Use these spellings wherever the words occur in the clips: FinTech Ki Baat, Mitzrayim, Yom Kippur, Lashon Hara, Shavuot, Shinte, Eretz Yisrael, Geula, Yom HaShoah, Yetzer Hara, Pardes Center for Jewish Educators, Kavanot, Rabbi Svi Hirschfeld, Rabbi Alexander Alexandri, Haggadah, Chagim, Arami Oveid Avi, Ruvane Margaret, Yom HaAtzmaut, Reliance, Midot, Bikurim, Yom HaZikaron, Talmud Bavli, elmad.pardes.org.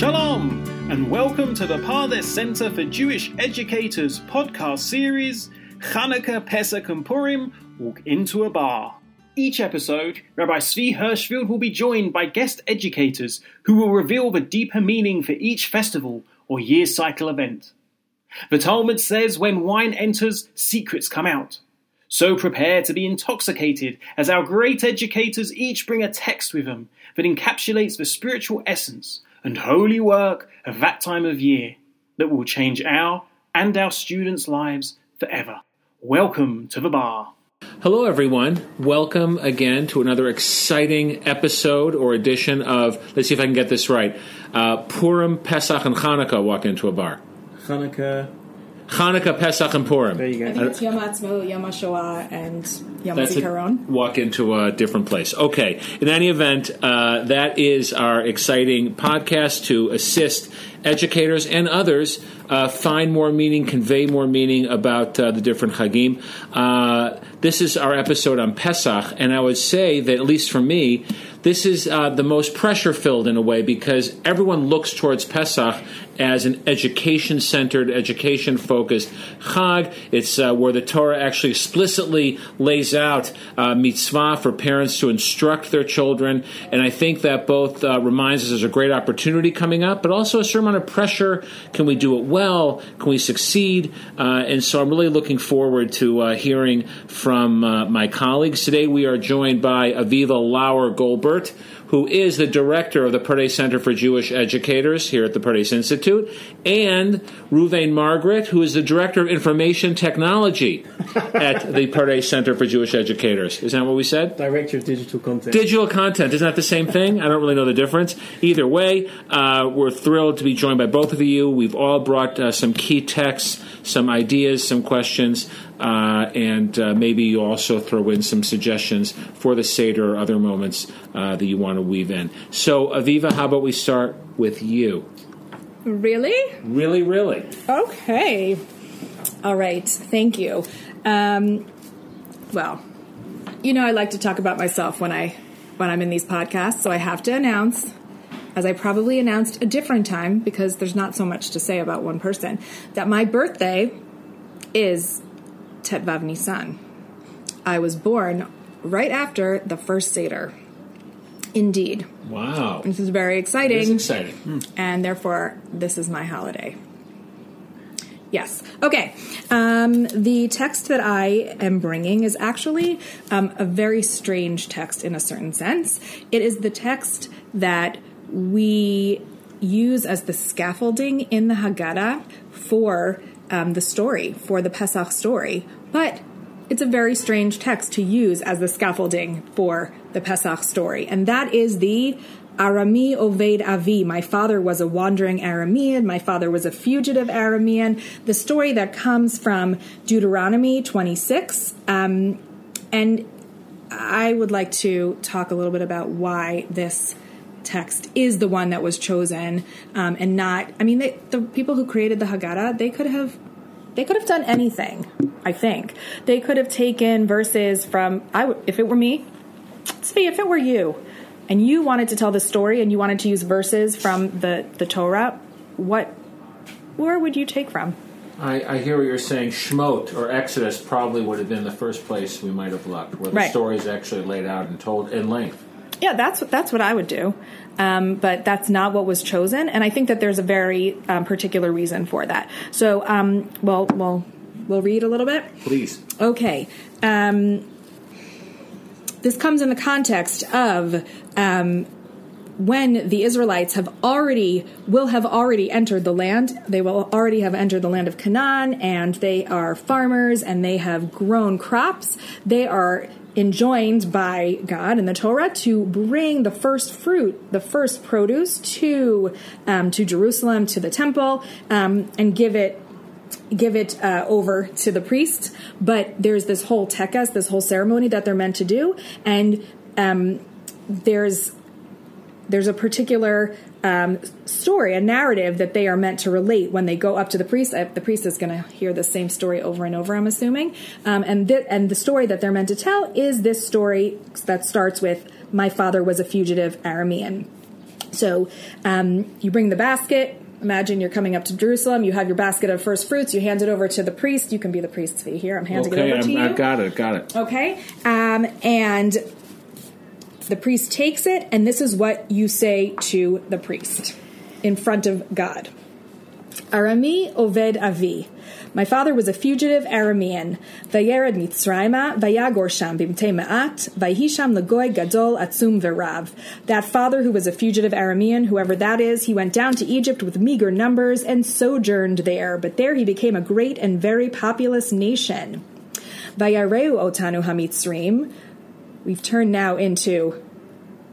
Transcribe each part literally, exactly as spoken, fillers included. Shalom, and welcome to the Pardes Center for Jewish Educators podcast series, Chanukah Pesach and Purim Walk into a Bar. Each episode, Rabbi Svi Hirschfeld will be joined by guest educators who will reveal the deeper meaning for each festival or year cycle event. The Talmud says when wine enters, secrets come out. So prepare to be intoxicated as our great educators each bring a text with them that encapsulates the spiritual essence and holy work of that time of year that will change our and our students' lives forever. Welcome to the bar. Hello, everyone. Welcome again to another exciting episode or edition of, let's see if I can get this right, uh, Purim, Pesach, and Chanukah Walk into a Bar. Chanukah. Chanukah, Pesach, and Purim. There you go. I think it's Yom HaAtzmaut, Yom HaShoah, and Yom HaZikaron. Walk into a different place. Okay. In any event, uh, that is our exciting podcast to assist educators and others uh, find more meaning, convey more meaning about uh, the different chagim. Uh, this is our episode on Pesach, and I would say that, at least for me, this is uh, the most pressure-filled in a way, because everyone looks towards Pesach as an education-centered, education-focused chag. It's uh, where the Torah actually explicitly lays out uh, mitzvah for parents to instruct their children, and I think that both uh, reminds us there's a great opportunity coming up, but also a certain amount of pressure. Can we do it well? Can we succeed? Uh, and so I'm really looking forward to uh, hearing from uh, my colleagues. Today we are joined by Aviva Lauer Goldberg, who is the director of the Pardes Center for Jewish Educators here at the Pardes Institute, and Ruvane Margaret, who is the director of information technology at the Pardes Center for Jewish Educators. Is that what we said? Director of digital content. Digital content. Isn't that the same thing? I don't really know the difference. Either way, uh, we're thrilled to be joined by both of you. We've all brought uh, some key texts, some ideas, some questions, uh, and uh, maybe you also throw in some suggestions for the Seder or other moments uh, that you want to weave in. So, Aviva, how about we start with you? Really? Really, really. Okay. All right. Thank you. Um, well, you know I like to talk about myself when, I, when I'm in these podcasts, so I have to announce, as I probably announced a different time because there's not so much to say about one person, that my birthday is Tet Vav Nisan. I was born right after the first Seder. Indeed. Wow. This is very exciting. It is exciting. Mm. And therefore, this is my holiday. Yes. Okay. Um, the text that I am bringing is actually um, a very strange text in a certain sense. It is the text that we use as the scaffolding in the Haggadah for um, the story, for the Pesach story. But it's a very strange text to use as the scaffolding for the Pesach story. And that is the Arami Oveid Avi. My father was a wandering Aramean. My father was a fugitive Aramean. The story that comes from Deuteronomy twenty-six. Um, and I would like to talk a little bit about why this text is the one that was chosen um, and not, I mean, they, the people who created the Haggadah, they could have They could have done anything, I think. They could have taken verses from, I w- if it were me, Svi, if it were you, and you wanted to tell the story and you wanted to use verses from the, the Torah, what, where would you take from? I, I hear what you're saying. Shemot or Exodus probably would have been the first place we might have looked, where the right. story is actually laid out and told in length. Yeah, that's what, that's what I would do. Um, but that's not what was chosen. And I think that there's a very um, particular reason for that. So, um, well, we'll, we'll read a little bit. Please. Okay. Um, this comes in the context of um, when the Israelites have already, will have already entered the land. They will already have entered the land of Canaan, and they are farmers, and they have grown crops. They are enjoined by God in the Torah to bring the first fruit, the first produce to um, to Jerusalem, to the temple, um, and give it give it uh, over to the priest. But there's this whole tekas, this whole ceremony that they're meant to do, and um, there's there's a particular um, story, a narrative that they are meant to relate when they go up to the priest. The priest is going to hear the same story over and over, I'm assuming. Um, and, th- and the story that they're meant to tell is this story that starts with, my father was a fugitive Aramean. So um, you bring the basket. Imagine you're coming up to Jerusalem. You have your basket of first fruits. You hand it over to the priest. You can be the priest, Svi. Here, I'm handing okay, it over I'm, to you. Okay, I got it, got it. Okay, um, and the priest takes it, and this is what you say to the priest in front of God. Arami Oveid Avi. My father was a fugitive Aramean. Vayered Mitzrayma, vayagor sham bimtei ma'at, vayhisham legoy gadol atzum verav. That father who was a fugitive Aramean, whoever that is, he went down to Egypt with meager numbers and sojourned there. But there he became a great and very populous nation. Vayareu otanu hamitzrim. We've turned now into...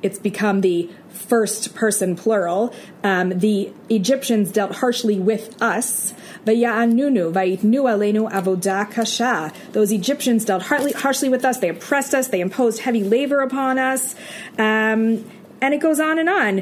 It's become the first person plural. Um, the Egyptians dealt harshly with us. Vaya'anunu, vayitnu aleinu avodah kasha. Those Egyptians dealt harshly with us. They oppressed us. They imposed heavy labor upon us. Um, and it goes on and on.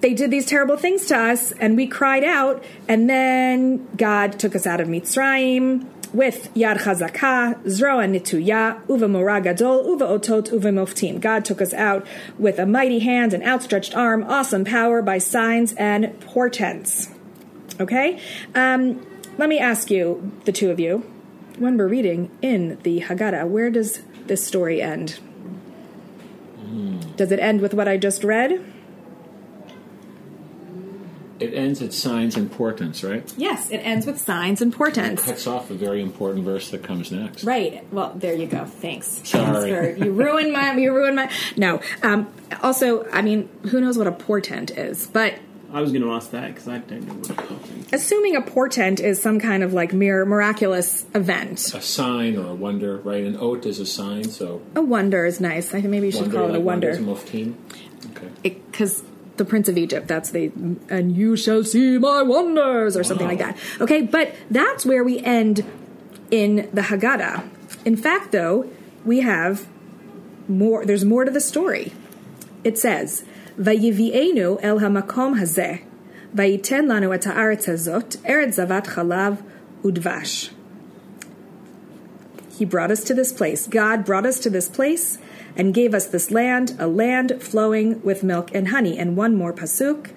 They did these terrible things to us, and we cried out. And then God took us out of Mitzrayim. With Yad Chazakah, Zroa Nituyah, Uva Morah Gadol, Uva Otot, Uva Moftim. God took us out with a mighty hand, an outstretched arm, awesome power by signs and portents. Okay? Um, let me ask you, the two of you, when we're reading in the Haggadah, where does this story end? Mm. Does it end with what I just read? It ends at signs and portents, right? Yes, it ends with signs and portents. It cuts off a very important verse that comes next. Right. Well, there you go. Thanks. Sorry. Thanks for, you ruined my... You ruined my... No. Um, also, I mean, who knows what a portent is, but... I was going to ask that because I don't know what a portent is. Assuming a portent is some kind of, like, mere miraculous event. A sign or a wonder, right? An oat is a sign, so... A wonder is nice. I think maybe you should wonder, call it like a wonder. Wonder is moftim. Okay. Because... The Prince of Egypt, that's the, and you shall see my wonders, or something like that. Okay, but that's where we end in the Haggadah. In fact, though, we have more, there's more to the story. It says, Vayivienu el hamakom hazeh, vayiten lanu et haaretz hazot, eretz zavat chalav udvash. He brought us to this place. God brought us to this place and gave us this land, a land flowing with milk and honey. And one more pasuk.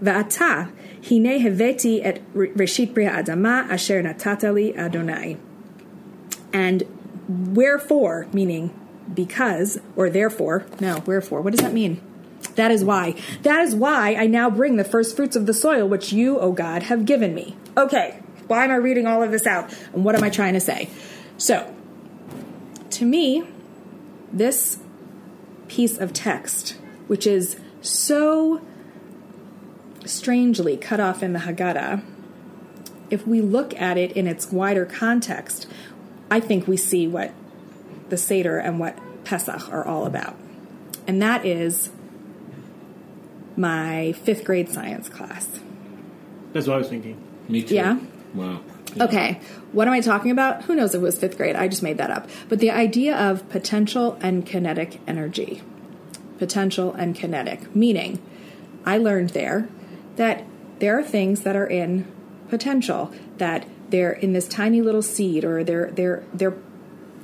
Va'ata hine heveti et reshit pri ha'adama asher natata li Adonai. And wherefore, meaning because, or therefore, no, wherefore, what does that mean? That is why. That is why I now bring the first fruits of the soil, which you, O God, have given me. Okay, why am I reading all of this out? And what am I trying to say? So, to me, this piece of text, which is so strangely cut off in the Haggadah, if we look at it in its wider context, I think we see what the Seder and what Pesach are all about. And that is my fifth grade science class. That's what I was thinking. Me too. Yeah? Wow. Okay, what am I talking about? Who knows if it was fifth grade? I just made that up. But the idea of potential and kinetic energy. Potential and kinetic. Meaning, I learned there that there are things that are in potential, that they're in this tiny little seed, or they're they're they're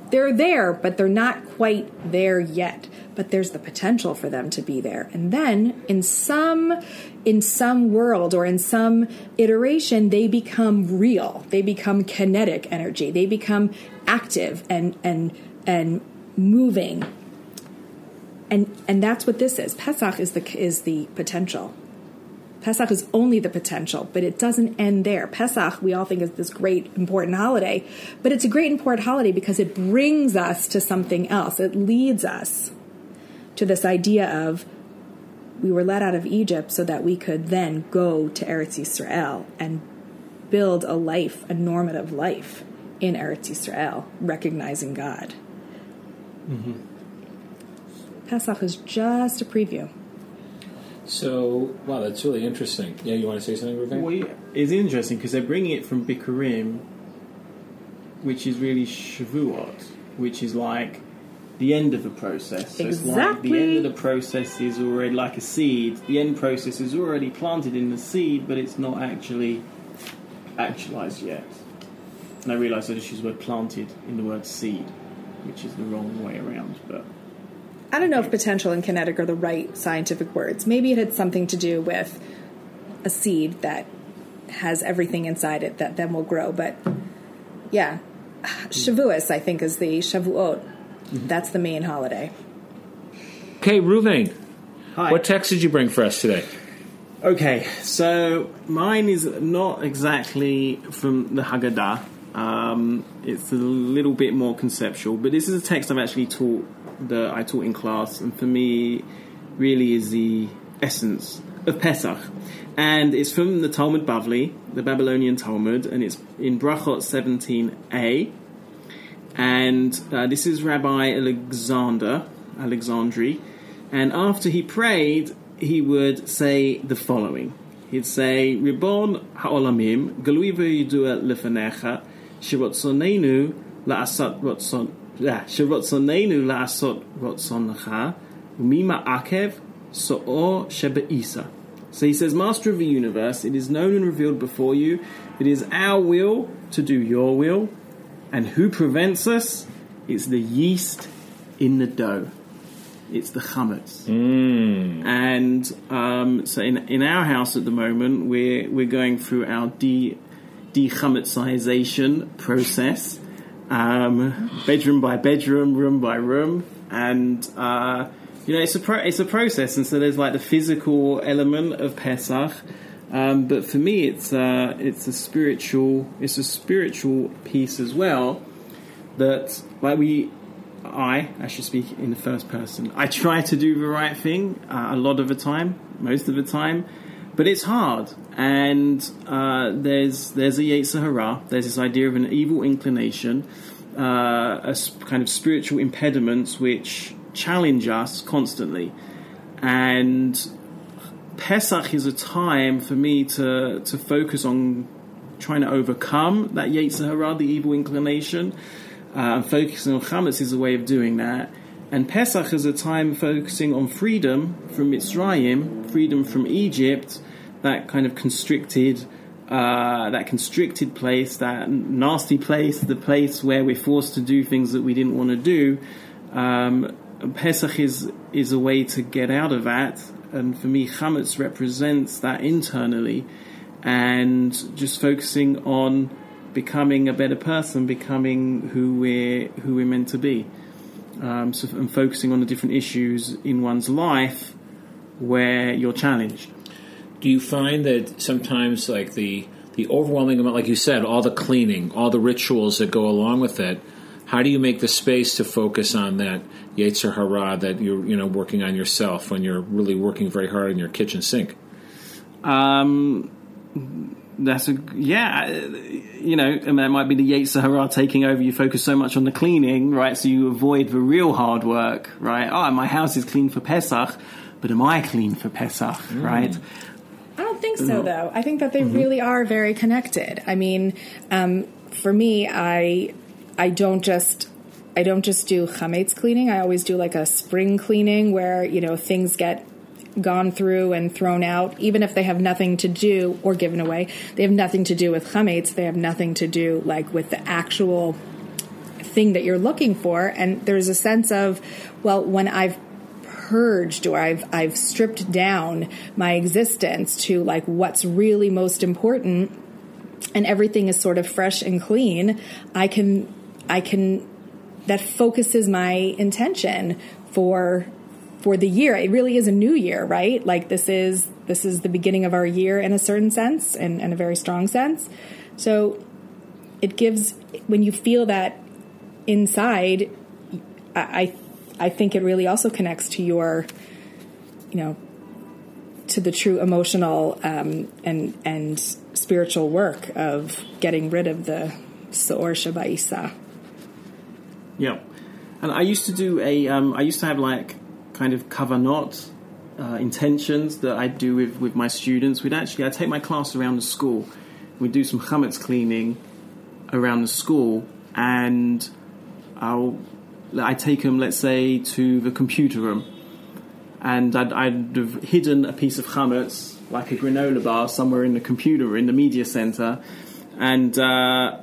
they're there, but they're not quite there yet. But there's the potential for them to be there. And then in some in some world or in some iteration, they become real. They become kinetic energy. They become active and and and moving. And and that's what this is. Pesach is the is the potential. Pesach is only the potential, but it doesn't end there. Pesach, we all think, is this great, important holiday. But it's a great, important holiday because it brings us to something else. It leads us to this idea of we were let out of Egypt so that we could then go to Eretz Yisrael and build a life, a normative life in Eretz Yisrael, recognizing God. Mm-hmm. Pesach is just a preview. So, wow, that's really interesting. Yeah, you want to say something, Ruvane? Well, yeah. It's interesting because they're bringing it from Bikurim, which is really Shavuot, which is like the end of the process. So exactly. It's like the end of the process is already like a seed. The end process is already planted in the seed, but it's not actually actualized yet. And I realised I just used the word planted in the word seed, which is the wrong way around, but... I don't know if potential and kinetic are the right scientific words. Maybe it had something to do with a seed that has everything inside it that then will grow. But yeah, Shavuos, I think, is the Shavuot. Mm-hmm. That's the main holiday. Okay, Ruvane, hi. What text did you bring for us today? Okay, so mine is not exactly from the Haggadah. Um, it's a little bit more conceptual, but this is a text I've actually taught that I taught in class, and for me, really is the essence of Pesach. And it's from the Talmud Bavli, the Babylonian Talmud, and it's in Brachot seventeen a. And uh, this is Rabbi Alexander Alexandri, and after he prayed, he would say the following. He'd say, "Ribon haolamim, galui v'yidua lefanecha, shiratzonenu la'asat ratzon, shiratzonenu la'asat ratzonecha, umima akev so'or shebe'isa." So he says, "Master of the universe, it is known and revealed before you. It is our will to do your will. And who prevents us? It's the yeast in the dough. It's the chametz." Mm. And um, so in in our house at the moment, we're, we're going through our de, de-chametzization process, um, bedroom by bedroom, room by room. And, uh, you know, it's a, pro- it's a process. And so there's like the physical element of Pesach. Um, but for me, it's uh, it's a spiritual it's a spiritual piece as well. That like we, I I should speak in the first person. I try to do the right thing uh, a lot of the time, most of the time, but it's hard. And uh, there's there's a Yetzer Hara. There's this idea of an evil inclination, uh, a sp- kind of spiritual impediments which challenge us constantly, and Pesach is a time for me to, to focus on trying to overcome that Yetzer Hara, the evil inclination. Uh, focusing on Chametz is a way of doing that. And Pesach is a time focusing on freedom from Mitzrayim, freedom from Egypt, that kind of constricted, uh, that constricted place, that nasty place, the place where we're forced to do things that we didn't want to do. Um, Pesach is is a way to get out of that. And for me, Chametz represents that internally, and just focusing on becoming a better person, becoming who we're who we're meant to be. Um, so, and focusing on the different issues in one's life where you're challenged. Do you find that sometimes, like the the overwhelming amount, like you said, all the cleaning, all the rituals that go along with it? How do you make the space to focus on that Yetzer Hara that you're, you know, working on yourself when you're really working very hard in your kitchen sink? Um, that's a yeah, you know, and that might be the Yetzer Hara taking over. You focus so much on the cleaning, right? So you avoid the real hard work, right? Oh, my house is clean for Pesach, but am I clean for Pesach, mm. right? I don't think so, though. I think that they mm-hmm. really are very connected. I mean, um, for me, I. I don't just I don't just do chametz cleaning. I always do like a spring cleaning where, you know, things get gone through and thrown out, even if they have nothing to do or given away. They have nothing to do with chametz. They have nothing to do like with the actual thing that you're looking for. And there's a sense of, well, when I've purged or I've I've stripped down my existence to like what's really most important, and everything is sort of fresh and clean, I can, I can, that focuses my intention for, for the year. It really is a new year, right? Like this is, this is the beginning of our year in a certain sense, and, and a very strong sense. So it gives, when you feel that inside, I, I think it really also connects to your, you know, to the true emotional um, and and spiritual work of getting rid of the Seor Shabaisa. Yeah. And I used to do a, um, I used to have like kind of kavanot, uh, intentions that I do with, with my students. We'd actually, I'd take my class around the school. We'd do some chametz cleaning around the school, and I'll, I'd take them, let's say, to the computer room. And I'd, I'd have hidden a piece of chametz, like a granola bar, somewhere in the computer or in the media center. And uh,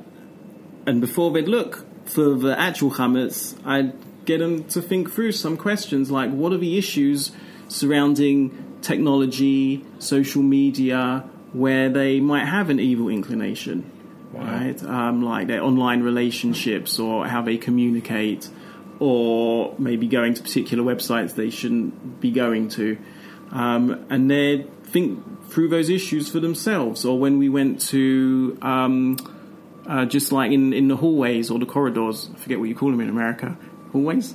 and before they'd look for the actual chametz, I'd get them to think through some questions like, what are the issues surrounding technology, social media, where they might have an evil inclination, wow. right? Um, like their online relationships or how they communicate, or maybe going to particular websites they shouldn't be going to. Um, and they think through those issues for themselves. Or when we went to um, uh, just like in, in the hallways or the corridors, I forget what you call them in America, hallways,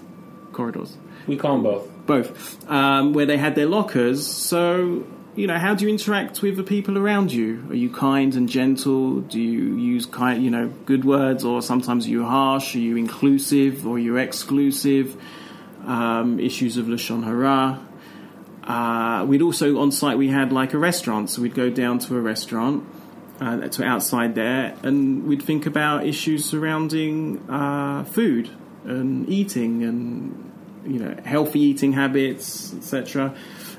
corridors. We call them both. Both, um, where they had their lockers. So, you know, how do you interact with the people around you? Are you kind and gentle? Do you use kind, you know, good words, or sometimes are you harsh? Are you inclusive or you're exclusive? Um, issues of lashon hara. Uh, we'd also on site we had like a restaurant, so we'd go down to a restaurant, uh, to outside there, and we'd think about issues surrounding uh, food and eating and, you know, healthy eating habits, et cetera.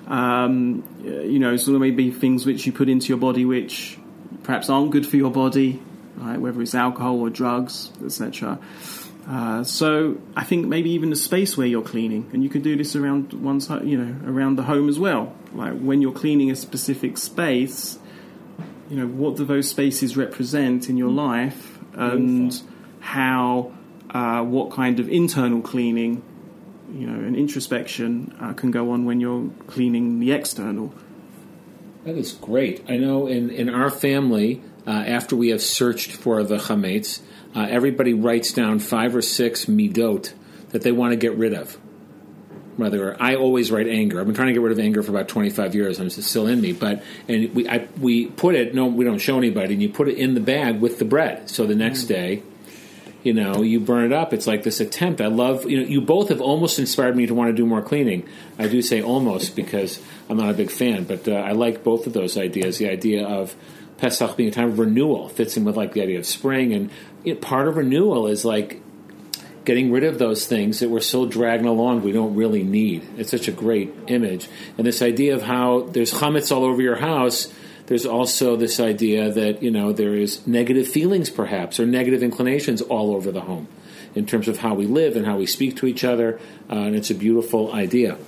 Um, you know, so there may be things which you put into your body which perhaps aren't good for your body, right? Whether it's alcohol or drugs, et cetera. Uh, so I think maybe even the space where you're cleaning, and you can do this around one's, you know, around the home as well. Like when you're cleaning a specific space, you know, what do those spaces represent in your life, and Beautiful. how, uh, what kind of internal cleaning, you know, an introspection uh, can go on when you're cleaning the external. That is great. I know in, in our family, uh, after we have searched for the chametz, uh, everybody writes down five or six midot that they want to get rid of. Rather, I always write anger. I've been trying to get rid of anger for about twenty-five years, and it's still in me. But and we I, we put it. No, we don't show anybody. And you put it in the bag with the bread. So the next mm. day, you know, you burn it up. It's like this attempt. I love, you know, you both have almost inspired me to want to do more cleaning. I do say almost because I'm not a big fan, but uh, I like both of those ideas. The idea of Pesach being a time of renewal fits in with, like, the idea of spring. And you know, part of renewal is, like, getting rid of those things that we're still dragging along we don't really need. It's such a great image. And this idea of how there's chametz all over your house, there's also this idea that, you know, there is negative feelings perhaps, or negative inclinations all over the home in terms of how we live and how we speak to each other, uh, and it's a beautiful idea.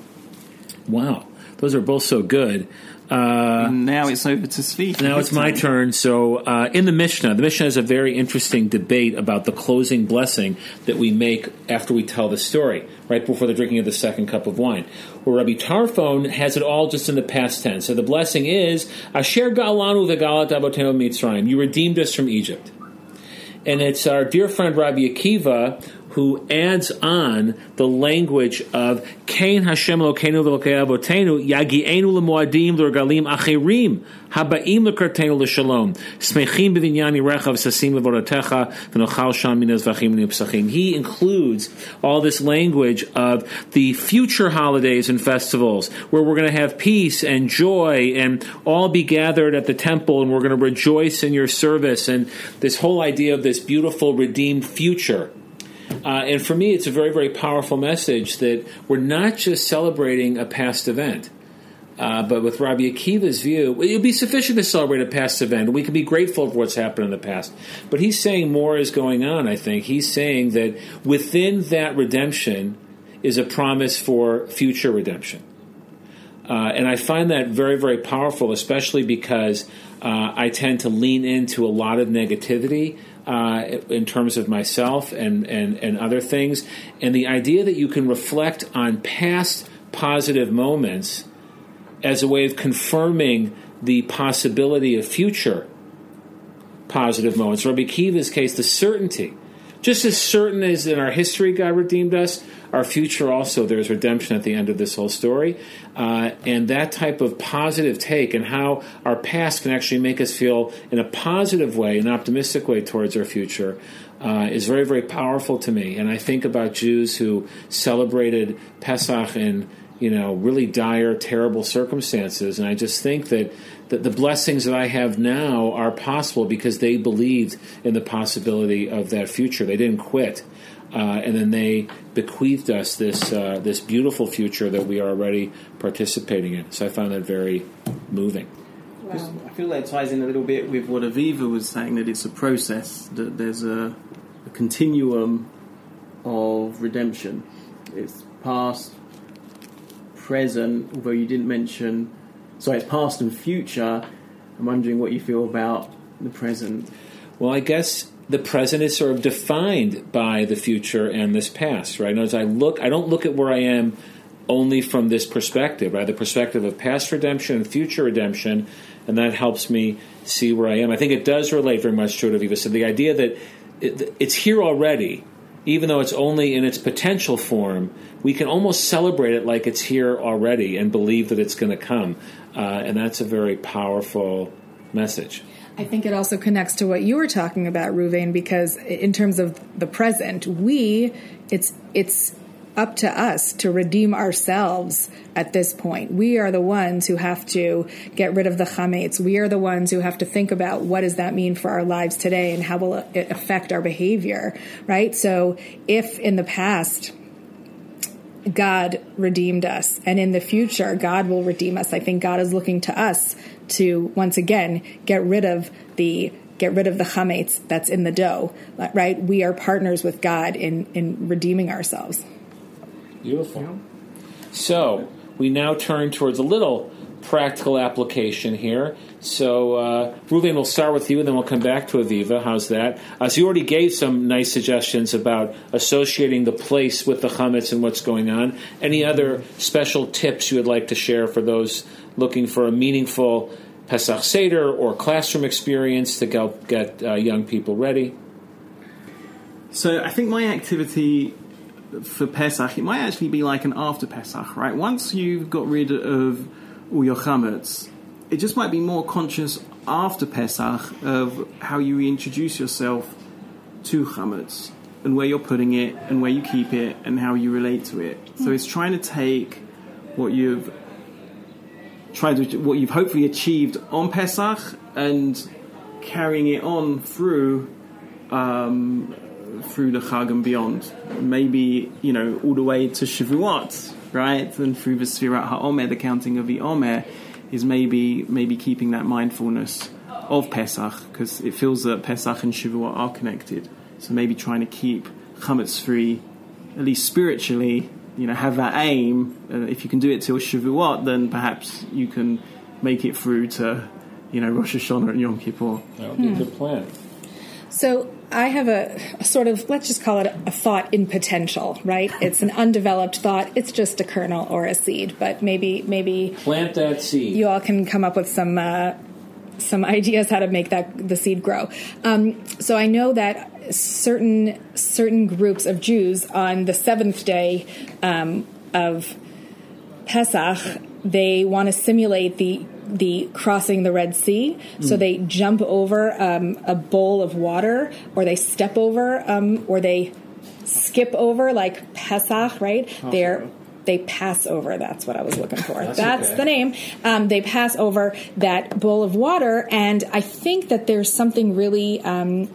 Wow. Those are both so good. Uh, now it's over to Svi. Now it's my turn. So uh, in the Mishnah, the Mishnah has a very interesting debate about the closing blessing that we make after we tell the story, right before the drinking of the second cup of wine, where Rabbi Tarfon has it all just in the past tense. So the blessing is, Asher ga'alanu v'galat avotenu mitzrayim. You redeemed us from Egypt. And it's our dear friend Rabbi Akiva who adds on the language of Kein Hashem Elokeinu v'Elokei Avotenu Yagi'enu l'moadim l'regalim acherim haba'im l'kartenu l'shalom smechim b'vinyan yirechav sasim l'vodatecha v'nochal sham minaz v'achim v'nipsachim. He includes all this language of the future holidays and festivals where we're going to have peace and joy and all be gathered at the temple, and we're going to rejoice in your service, and this whole idea of this beautiful redeemed future. Uh, and for me, it's a very, very powerful message that we're not just celebrating a past event, uh, but with Rabbi Akiva's view, it would be sufficient to celebrate a past event. We can be grateful for what's happened in the past. But he's saying more is going on, I think. He's saying that within that redemption is a promise for future redemption. Uh, and I find that very, very powerful, especially because uh, I tend to lean into a lot of negativity Uh, in terms of myself and, and, and other things. And the idea that you can reflect on past positive moments as a way of confirming the possibility of future positive moments. Rabbi Akiva's case, the certainty. Just as certain as in our history God redeemed us, our future also, there's redemption at the end of this whole story. Uh, and that type of positive take and how our past can actually make us feel in a positive way, an optimistic way towards our future, uh, is very, very powerful to me. And I think about Jews who celebrated Pesach in, you know, really dire, terrible circumstances. And I just think that, that the blessings that I have now are possible because they believed in the possibility of that future. They didn't quit. Uh, and then they bequeathed us this uh, this beautiful future that we are already participating in. So I found that very moving. Wow. I feel that ties in a little bit with what Aviva was saying, that it's a process, that there's a, a continuum of redemption. It's past, present, although you didn't mention... Sorry, it's past and future. I'm wondering what you feel about the present. Well, I guess the present is sort of defined by the future and this past, right? As I look, I don't look at where I am only from this perspective, right? The perspective of past redemption and future redemption, and that helps me see where I am. I think it does relate very much to what Aviva said, the idea that it, it's here already, even though it's only in its potential form. We can almost celebrate it like it's here already and believe that it's going to come. Uh, and that's a very powerful message. I think it also connects to what you were talking about, Ruvane, because in terms of the present, we, it's it's up to us to redeem ourselves at this point. We are the ones who have to get rid of the chametz. We are the ones who have to think about what does that mean for our lives today and how will it affect our behavior, right? So if in the past God redeemed us, and in the future, God will redeem us. I think God is looking to us to, once again, get rid of the get rid of the chametz that's in the dough, right? We are partners with God in, in redeeming ourselves. Beautiful. Yeah. So we now turn towards a little practical application here. So, uh, Ruvane, we'll start with you, and then we'll come back to Aviva. How's that? Uh, so you already gave some nice suggestions about associating the place with the chametz and what's going on. Any other special tips you would like to share for those looking for a meaningful Pesach Seder or classroom experience to help get uh, young people ready? So I think my activity for Pesach, it might actually be like an after Pesach, right? Once you've got rid of all your chametz, it just might be more conscious after Pesach of how you reintroduce yourself to chametz and where you're putting it and where you keep it and how you relate to it. So it's trying to take what you've tried to, what you've hopefully achieved on Pesach and carrying it on through um, through the Chag and beyond. Maybe, you know, all the way to Shavuot, right? And through the Sfirat HaOmer, the counting of the Omer, is maybe maybe keeping that mindfulness of Pesach, because it feels that Pesach and Shavuot are connected. So maybe trying to keep chametz free, at least spiritually, you know, have that aim. Uh, if you can do it till Shavuot, then perhaps you can make it through to, you know, Rosh Hashanah and Yom Kippur. That would be a good plan. So I have a, a sort of, let's just call it a thought in potential, right? It's an undeveloped thought. It's just a kernel or a seed, but maybe maybe plant that seed. You all can come up with some uh, some ideas how to make that the seed grow. Um, so I know that certain certain groups of Jews on the seventh day um, of Pesach, they want to simulate the. the crossing the Red Sea. So they jump over um, a bowl of water, or they step over, um, or they skip over, like Pesach, right? Oh, They're, okay. They pass over. That's what I was looking for. That's, That's okay. the name. Um, they pass over that bowl of water, and I think that there's something really... Um,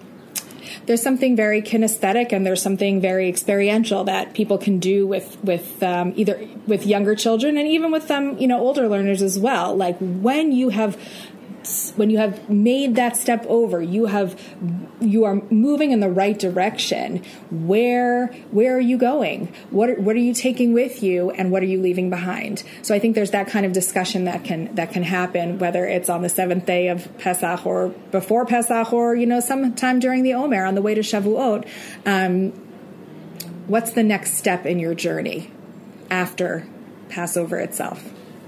there's something very kinesthetic and there's something very experiential that people can do with, with um, either with younger children and even with them, um, you know, older learners as well. Like when you have, when you have made that step over, you have, you are moving in the right direction. Where, where are you going? What, are, what are you taking with you, and what are you leaving behind? So I think there's that kind of discussion that can, that can happen, whether it's on the seventh day of Pesach or before Pesach, or, you know, sometime during the Omer on the way to Shavuot. Um, what's the next step in your journey after Passover itself?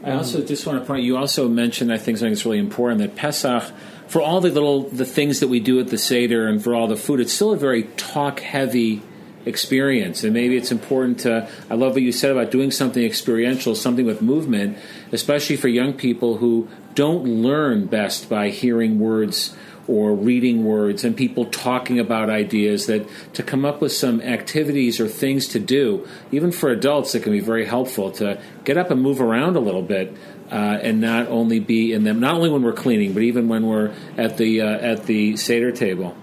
I also just want to point out, you also mentioned, I think, something that's really important, that Pesach, for all the little the things that we do at the Seder and for all the food, it's still a very talk-heavy experience. And maybe it's important to, I love what you said about doing something experiential, something with movement, especially for young people who don't learn best by hearing words or reading words and people talking about ideas, that to come up with some activities or things to do, even for adults, it can be very helpful to get up and move around a little bit, uh, and not only be in them, not only when we're cleaning, but even when we're at the uh, at the Seder table.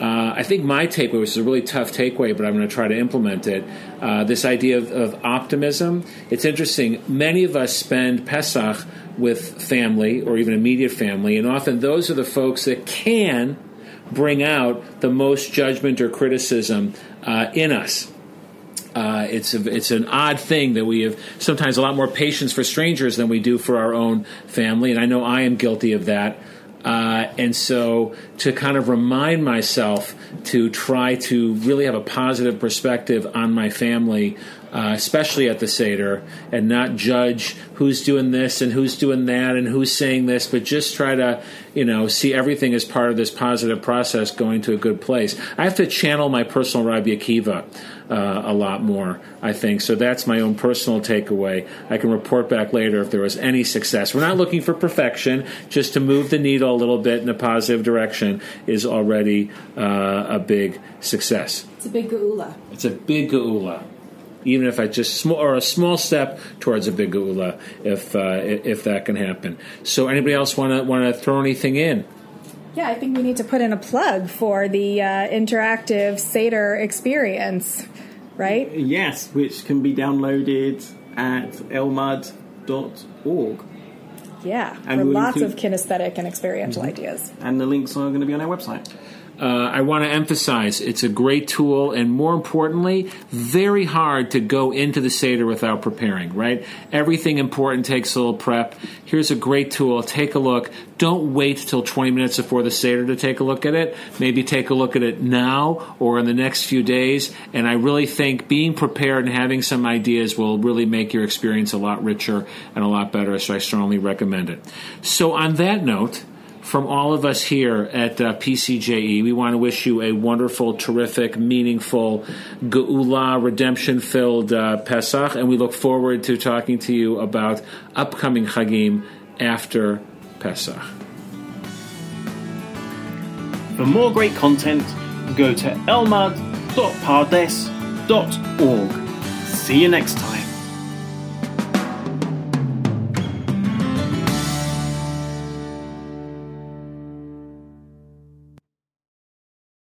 Uh, I think my takeaway, which is a really tough takeaway, but I'm going to try to implement it, uh, this idea of, of optimism. It's interesting. Many of us spend Pesach with family or even immediate family, and often those are the folks that can bring out the most judgment or criticism uh, in us. Uh, it's a, it's an odd thing that we have sometimes a lot more patience for strangers than we do for our own family, and I know I am guilty of that. Uh, and so to kind of remind myself to try to really have a positive perspective on my family, uh, especially at the Seder, and not judge who's doing this and who's doing that and who's saying this, but just try to, you know, see everything as part of this positive process going to a good place. I have to channel my personal Rabbi Akiva uh, a lot more, I think. So that's my own personal takeaway. I can report back later if there was any success. We're not looking for perfection, just to move the needle a little bit in a positive direction is already uh, a big success. It's a big geula. It's a big geula. Even if I just small or a small step towards a big geula, if uh, if that can happen. So, anybody else want to want to throw anything in? Yeah, I think we need to put in a plug for the uh, interactive Seder experience, right? Yes, which can be downloaded at elmad dot org. Yeah, and for lots include- of kinesthetic and experiential mm-hmm. ideas. And the links are going to be on our website. Uh, I want to emphasize it's a great tool, and more importantly, very hard to go into the Seder without preparing, right? Everything important takes a little prep. Here's a great tool. Take a look. Don't wait till twenty minutes before the Seder to take a look at it. Maybe take a look at it now or in the next few days. And I really think being prepared and having some ideas will really make your experience a lot richer and a lot better, so I strongly recommend it. So on that note, from all of us here at uh, P C J E, we want to wish you a wonderful, terrific, meaningful, Geula, redemption-filled uh, Pesach, and we look forward to talking to you about upcoming Chagim after Pesach. For more great content, go to elmad dot pardes dot org. See you next time.